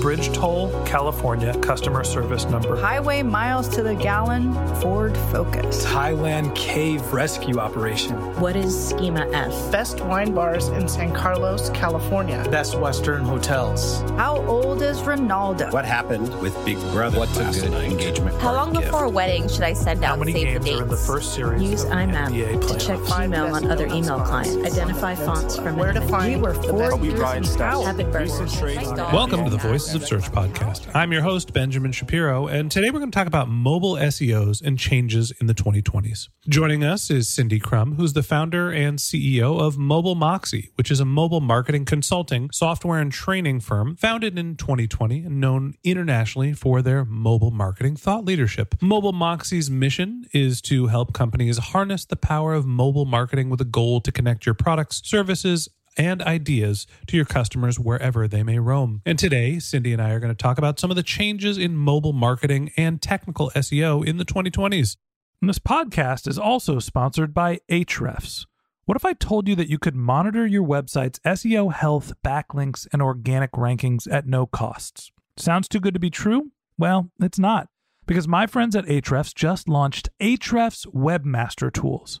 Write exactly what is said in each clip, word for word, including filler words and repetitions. Bridge toll, California, customer service number. Highway miles to the gallon, Ford Focus. Thailand cave rescue operation. What is Schema F? Best wine bars in San Carlos, California. Best Western hotels. How old is Ronaldo? What happened with Big Brother? What's a good engagement? How long before a wedding should I send out save the dates? How many games are in the first series? Use I M A P to check Gmail on other email clients. Identify fonts from where to find. We were four years out. Welcome to the Voice of Search podcast. I'm your host, Benjamin Shapiro, and today we're going to talk about mobile S E Os and changes in the twenty twenties. Joining us is Cindy Krum, who's the founder and C E O of Mobile Moxie, which is a mobile marketing consulting, software, and training firm founded in twenty twenty and known internationally for their mobile marketing thought leadership. Mobile Moxie's mission is to help companies harness the power of mobile marketing with a goal to connect your products, services, and ideas to your customers wherever they may roam. And today, Cindy and I are going to talk about some of the changes in mobile marketing and technical S E O in the twenty twenties. And this podcast is also sponsored by Ahrefs. What if I told you that you could monitor your website's S E O health, backlinks, and organic rankings at no costs? Sounds too good to be true? Well, it's not, because my friends at Ahrefs just launched Ahrefs Webmaster Tools.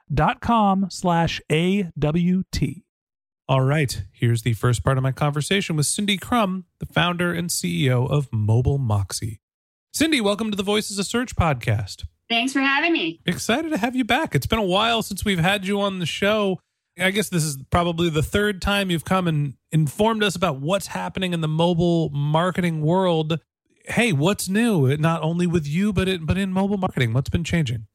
dot com slash A W T. All right, here's the first part of my conversation with Cindy Krum, the founder and C E O of Mobile Moxie. Cindy, welcome to the Voices of Search podcast. Thanks for having me. Excited to have you back. It's been a while since we've had you on the show. I guess this is probably the third time you've come and informed us about what's happening in the mobile marketing world. Hey, what's new? Not only with you, but it, but in mobile marketing, what's been changing?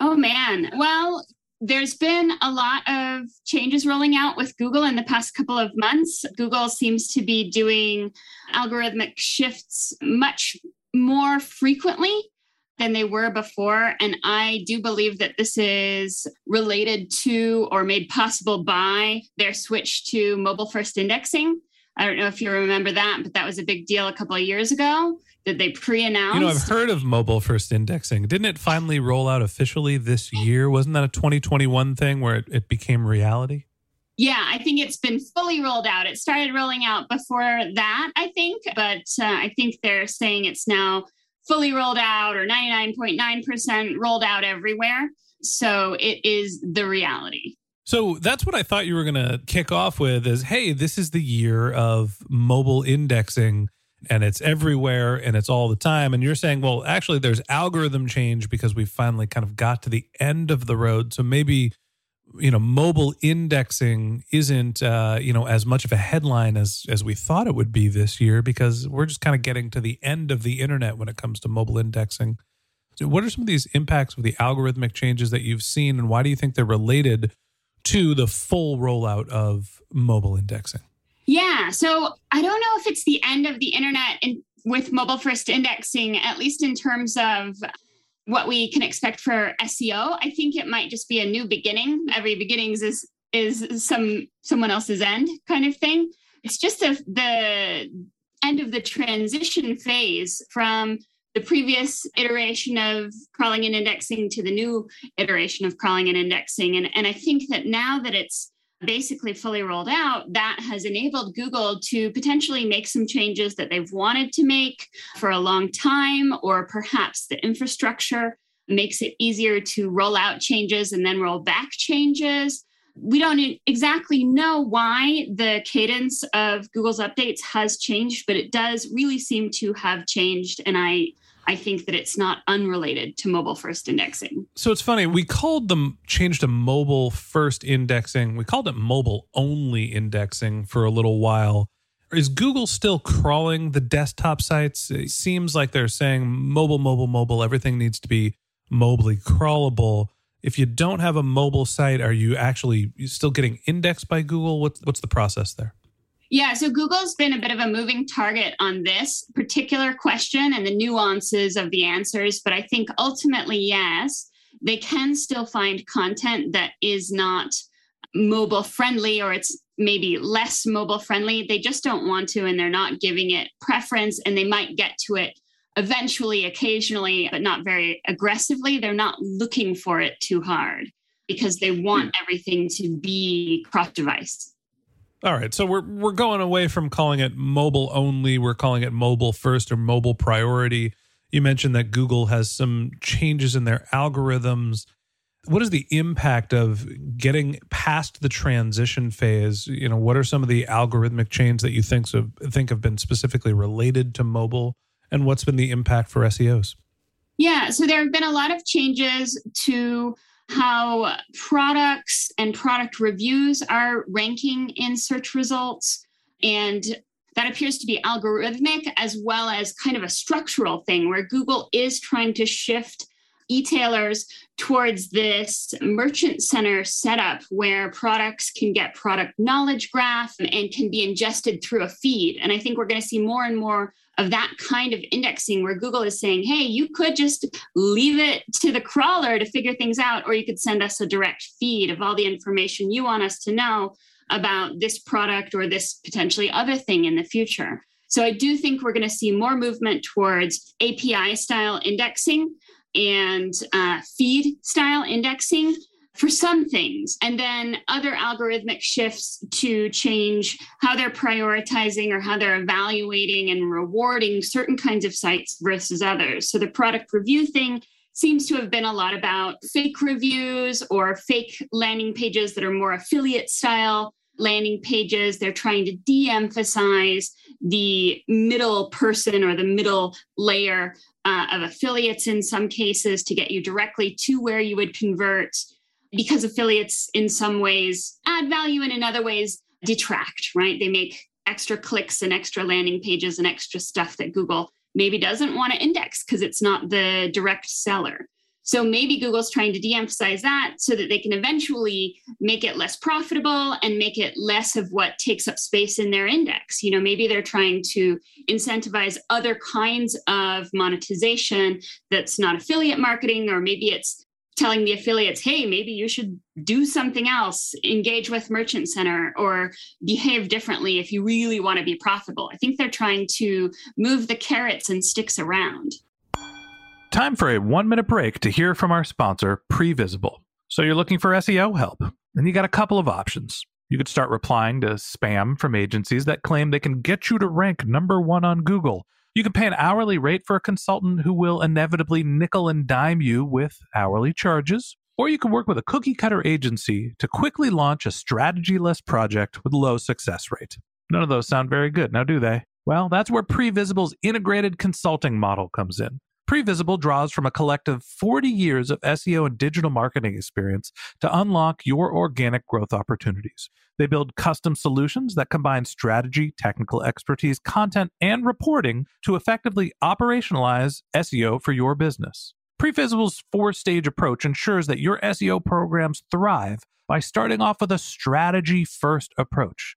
Oh, man. Well, there's been a lot of changes rolling out with Google in the past couple of months. Google seems to be doing algorithmic shifts much more frequently than they were before. And I do believe that this is related to or made possible by their switch to mobile-first indexing. I don't know if you remember that, but that was a big deal a couple of years ago that they pre-announced. You know, I've heard of mobile-first indexing. Didn't it finally roll out officially this year? Wasn't that a twenty twenty-one thing where it, it became reality? Yeah, I think it's been fully rolled out. It started rolling out before that, I think. But uh, I think they're saying it's now fully rolled out or ninety-nine point nine percent rolled out everywhere. So it is the reality. So that's what I thought you were going to kick off with is, hey, this is the year of mobile indexing and it's everywhere and it's all the time. And you're saying, well, actually there's algorithm change because we finally kind of got to the end of the road. So maybe, you know, mobile indexing isn't, uh, you know, as much of a headline as, as we thought it would be this year because we're just kind of getting to the end of the internet when it comes to mobile indexing. So what are some of these impacts of the algorithmic changes that you've seen and why do you think they're related to the full rollout of mobile indexing? Yeah. So I don't know if it's the end of the internet in, with mobile first indexing, at least in terms of what we can expect for S E O. I think it might just be a new beginning. Every beginning is is some someone else's end kind of thing. It's just a, the end of the transition phase from the previous iteration of crawling and indexing to the new iteration of crawling and indexing. And, and I think that now that it's basically fully rolled out, that has enabled Google to potentially make some changes that they've wanted to make for a long time, or perhaps the infrastructure makes it easier to roll out changes and then roll back changes. We don't exactly know why the cadence of Google's updates has changed, but it does really seem to have changed. And I, I think that it's not unrelated to mobile-first indexing. So it's funny. We called them, changed to mobile-first indexing. We called it mobile-only indexing for a little while. Is Google still crawling the desktop sites? It seems like they're saying mobile, mobile, mobile. Everything needs to be mobily crawlable. If you don't have a mobile site, are you actually still getting indexed by Google? What's, what's the process there? Yeah, so Google's been a bit of a moving target on this particular question and the nuances of the answers. But I think ultimately, yes, they can still find content that is not mobile friendly, or it's maybe less mobile friendly. They just don't want to, and they're not giving it preference, and they might get to it eventually, occasionally, but not very aggressively. They're not looking for it too hard because they want everything to be cross-device. All right. So we're we're going away from calling it mobile only. We're calling it mobile first or mobile priority. You mentioned that Google has some changes in their algorithms. What is the impact of getting past the transition phase? You know, what are some of the algorithmic changes that you think think have been specifically related to mobile? And what's been the impact for S E Os? Yeah, so there have been a lot of changes to how products and product reviews are ranking in search results. And that appears to be algorithmic as well as kind of a structural thing where Google is trying to shift e-tailers towards this merchant center setup where products can get product knowledge graph and can be ingested through a feed. And I think we're going to see more and more of that kind of indexing where Google is saying, hey, you could just leave it to the crawler to figure things out, or you could send us a direct feed of all the information you want us to know about this product or this potentially other thing in the future. So I do think we're going to see more movement towards A P I-style indexing and uh, feed-style indexing for some things, and then other algorithmic shifts to change how they're prioritizing or how they're evaluating and rewarding certain kinds of sites versus others. So the product review thing seems to have been a lot about fake reviews or fake landing pages that are more affiliate-style landing pages. They're trying to de-emphasize the middle person or the middle layer Uh, of affiliates in some cases to get you directly to where you would convert, because affiliates in some ways add value and in other ways detract, right? They make extra clicks and extra landing pages and extra stuff that Google maybe doesn't want to index because it's not the direct seller. So maybe Google's trying to de-emphasize that so that they can eventually make it less profitable and make it less of what takes up space in their index. You know, maybe they're trying to incentivize other kinds of monetization that's not affiliate marketing, or maybe it's telling the affiliates, hey, maybe you should do something else, engage with Merchant Center or behave differently if you really want to be profitable. I think they're trying to move the carrots and sticks around. Time for a one-minute break to hear from our sponsor, Previsible. So you're looking for S E O help, and you got a couple of options. You could start replying to spam from agencies that claim they can get you to rank number one on Google. You can pay an hourly rate for a consultant who will inevitably nickel and dime you with hourly charges. Or you can work with a cookie-cutter agency to quickly launch a strategy-less project with low success rate. None of those sound very good, now do they? Well, that's where Previsible's integrated consulting model comes in. Previsible draws from a collective forty years of S E O and digital marketing experience to unlock your organic growth opportunities. They build custom solutions that combine strategy, technical expertise, content, and reporting to effectively operationalize S E O for your business. Previsible's four-stage approach ensures that your S E O programs thrive by starting off with a strategy-first approach.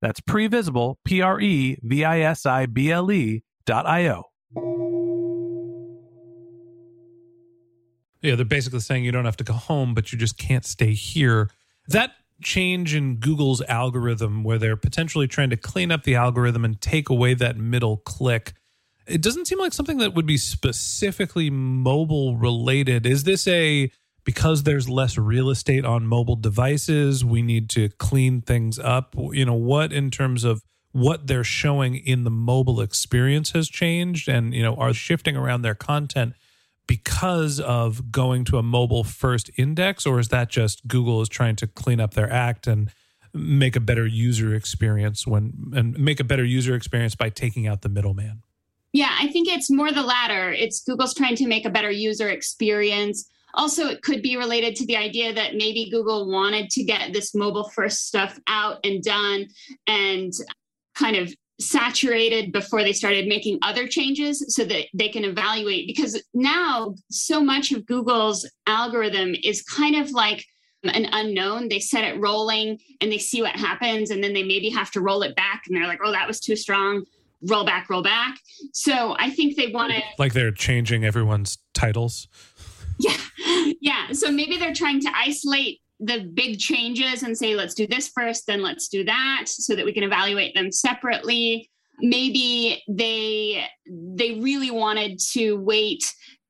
That's Previsible, P R E V I S I B L E dot I-O. Yeah, they're basically saying you don't have to go home, but you just can't stay here. That change in Google's algorithm, where they're potentially trying to clean up the algorithm and take away that middle click, it doesn't seem like something that would be specifically mobile related. Is this a, because there's less real estate on mobile devices, we need to clean things up? You know, what in terms of what they're showing in the mobile experience has changed and, you know, are shifting around their content because of going to a mobile first index? Or is that just Google is trying to clean up their act and make a better user experience when and make a better user experience by taking out the middleman? Yeah, I think it's more the latter. It's Google's trying to make a better user experience. Also, it could be related to the idea that maybe Google wanted to get this mobile first stuff out and done and kind of saturated before they started making other changes so that they can evaluate, because now so much of Google's algorithm is kind of like an unknown. They set it rolling and they see what happens, and then they maybe have to roll it back and they're like, oh, that was too strong. Roll back, roll back. So I think they want to... Like they're changing everyone's titles. Yeah. Yeah. So maybe they're trying to isolate the big changes and say, let's do this first, then let's do that, so that we can evaluate them separately. Maybe they they really wanted to wait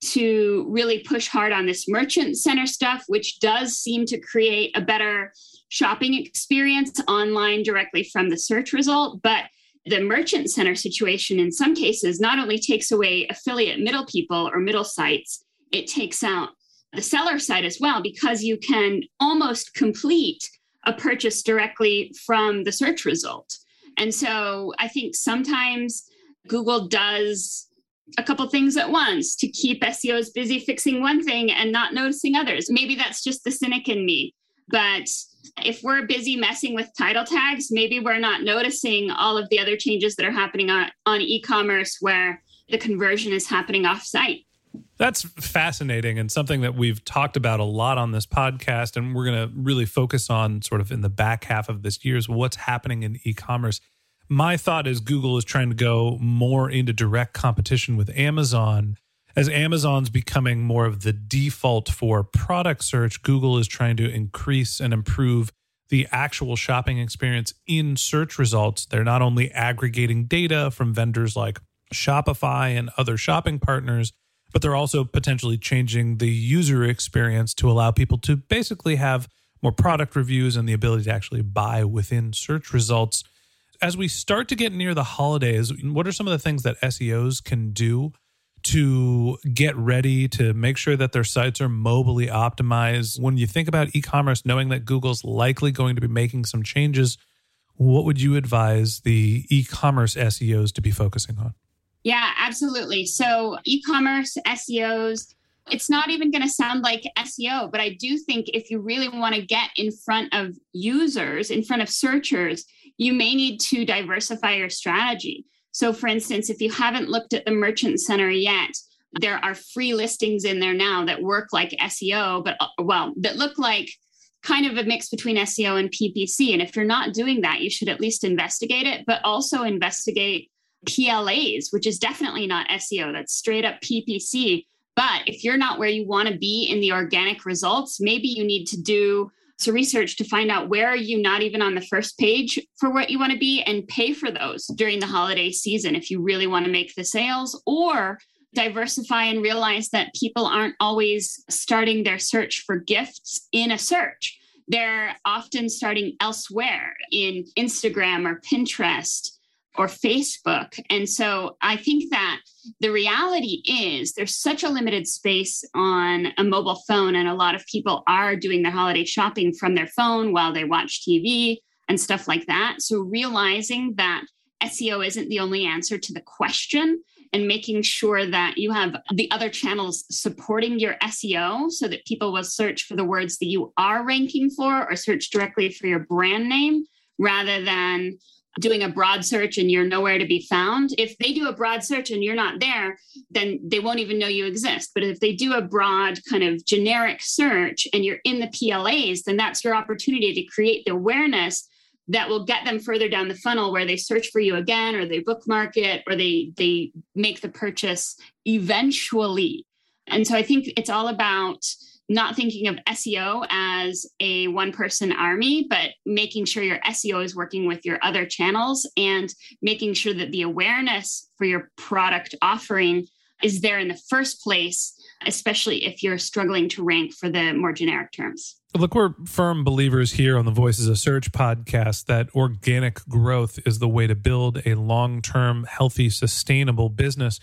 to really push hard on this Merchant Center stuff, which does seem to create a better shopping experience online directly from the search result. But the Merchant Center situation in some cases not only takes away affiliate middle people or middle sites, it takes out the seller side as well, because you can almost complete a purchase directly from the search result. And so I think sometimes Google does a couple things at once to keep S E Os busy fixing one thing and not noticing others. Maybe that's just the cynic in me. But if we're busy messing with title tags, maybe we're not noticing all of the other changes that are happening on, on e-commerce where the conversion is happening off-site. That's fascinating and something that we've talked about a lot on this podcast, and we're going to really focus on sort of in the back half of this year is what's happening in e-commerce. My thought is Google is trying to go more into direct competition with Amazon. As Amazon's becoming more of the default for product search, Google is trying to increase and improve the actual shopping experience in search results. They're not only aggregating data from vendors like Shopify and other shopping partners, but they're also potentially changing the user experience to allow people to basically have more product reviews and the ability to actually buy within search results. As we start to get near the holidays, what are some of the things that S E Os can do to get ready to make sure that their sites are mobily optimized? When you think about e-commerce, knowing that Google's likely going to be making some changes, what would you advise the e-commerce S E Os to be focusing on? Yeah, absolutely. So e-commerce, S E Os, it's not even going to sound like S E O, but I do think if you really want to get in front of users, in front of searchers, you may need to diversify your strategy. So for instance, if you haven't looked at the Merchant Center yet, there are free listings in there now that work like S E O, but well, that look like kind of a mix between S E O and P P C. And if you're not doing that, you should at least investigate it, but also investigate P L As, which is definitely not S E O. That's straight up P P C. But if you're not where you want to be in the organic results, maybe you need to do some research to find out where are you not even on the first page for what you want to be, and pay for those during the holiday season if you really want to make the sales, or diversify and realize that people aren't always starting their search for gifts in a search. They're often starting elsewhere in Instagram or Pinterest or Facebook. And so I think that the reality is there's such a limited space on a mobile phone, and a lot of people are doing their holiday shopping from their phone while they watch T V and stuff like that. So realizing that S E O isn't the only answer to the question, and making sure that you have the other channels supporting your S E O so that people will search for the words that you are ranking for, or search directly for your brand name rather than doing a broad search and you're nowhere to be found. If they do a broad search and you're not there, then they won't even know you exist. But if they do a broad kind of generic search and you're in the P L As, then that's your opportunity to create the awareness that will get them further down the funnel where they search for you again, or they bookmark it, or they they make the purchase eventually. And so I think it's all about not thinking of S E O as a one-person army, but making sure your S E O is working with your other channels and making sure that the awareness for your product offering is there in the first place, especially if you're struggling to rank for the more generic terms. Look, we're firm believers here on the Voices of Search podcast that organic growth is the way to build a long-term, healthy, sustainable business.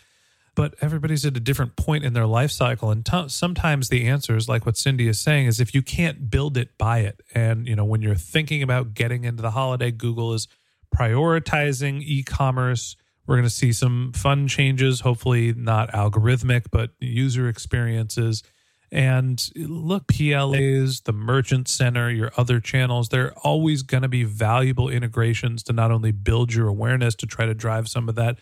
But everybody's at a different point in their life cycle. And t- sometimes the answer is, like what Cindy is saying, is if you can't build it, buy it. And you know, when you're thinking about getting into the holiday, Google is prioritizing e-commerce. We're going to see some fun changes, hopefully not algorithmic, but user experiences. And look, P L As, the Merchant Center, your other channels, they're always going to be valuable integrations to not only build your awareness to try to drive some of that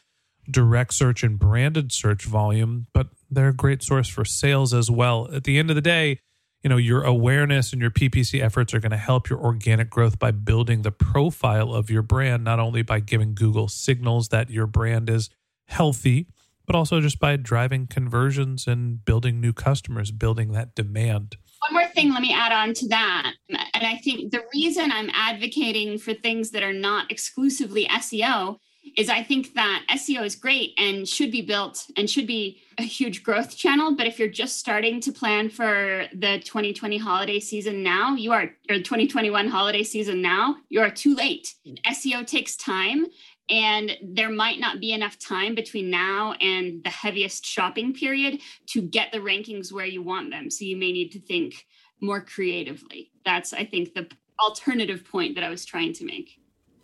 direct search and branded search volume, but they're a great source for sales as well. At the end of the day, you know, your awareness and your P P C efforts are going to help your organic growth by building the profile of your brand, not only by giving Google signals that your brand is healthy, but also just by driving conversions and building new customers, building that demand. One more thing, let me add on to that. And I think the reason I'm advocating for things that are not exclusively S E O is I think that S E O is great and should be built and should be a huge growth channel. But if you're just starting to plan for the twenty twenty holiday season now, you are, or twenty twenty-one holiday season now, you are too late. S E O takes time, and there might not be enough time between now and the heaviest shopping period to get the rankings where you want them. So you may need to think more creatively. That's, I think, the alternative point that I was trying to make.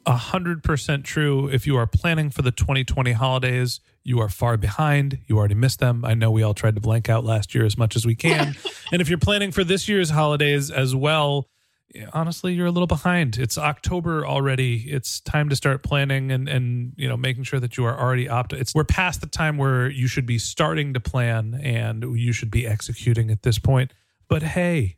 one hundred percent true. If you are planning for the twenty twenty holidays, you are far behind. You already missed them. I know we all tried to blank out last year as much as we can. And if you're planning for this year's holidays as well, honestly, you're a little behind. It's October already. It's time to start planning and, and you know, making sure that you are already opt. It's we're past the time where you should be starting to plan and you should be executing at this point. But hey,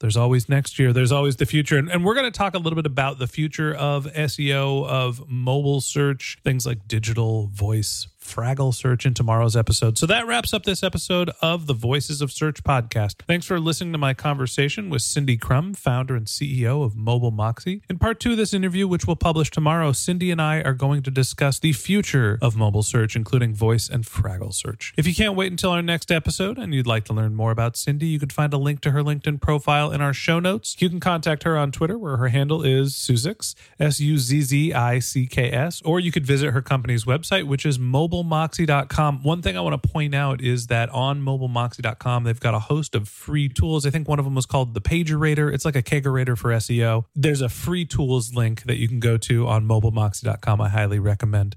there's always next year. There's always the future. And, and we're going to talk a little bit about the future of S E O, of mobile search, things like digital voice, Fraggle search in tomorrow's episode. So that wraps up this episode of the Voices of Search podcast. Thanks for listening to my conversation with Cindy Krum, founder and C E O of Mobile Moxie. In part two of this interview, which we'll publish tomorrow, Cindy and I are going to discuss the future of mobile search, including voice and Fraggle search. If you can't wait until our next episode and you'd like to learn more about Cindy, you can find a link to her LinkedIn profile in our show notes. You can contact her on Twitter, where her handle is Suzzicks, S U Z Z I C K S, or you could visit her company's website, which is mobile mobile moxie dot com. One thing I want to point out is that on mobile moxie dot com, they've got a host of free tools. I think one of them was called the Pagerator. It's like a Kegerator for S E O. There's a free tools link that you can go to on mobile moxie dot com. I highly recommend.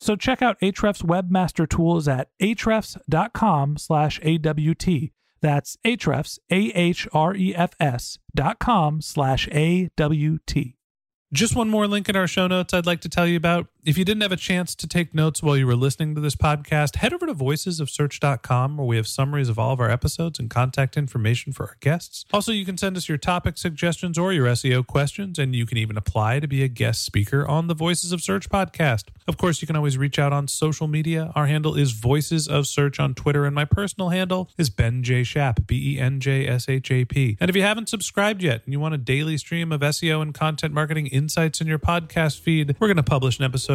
So check out Ahrefs Webmaster Tools at ahrefs dot com slash A W T. That's Ahrefs, A H R E F S dot com slash A W T. Just one more link in our show notes I'd like to tell you about. If you didn't have a chance to take notes while you were listening to this podcast, head over to voices of search dot com where we have summaries of all of our episodes and contact information for our guests. Also, you can send us your topic suggestions or your S E O questions, and you can even apply to be a guest speaker on the Voices of Search podcast. Of course, you can always reach out on social media. Our handle is Voices of Search on Twitter, and my personal handle is Ben J. Shap, B E N J S H A P. And if you haven't subscribed yet and you want a daily stream of S E O and content marketing insights in your podcast feed, we're going to publish an episode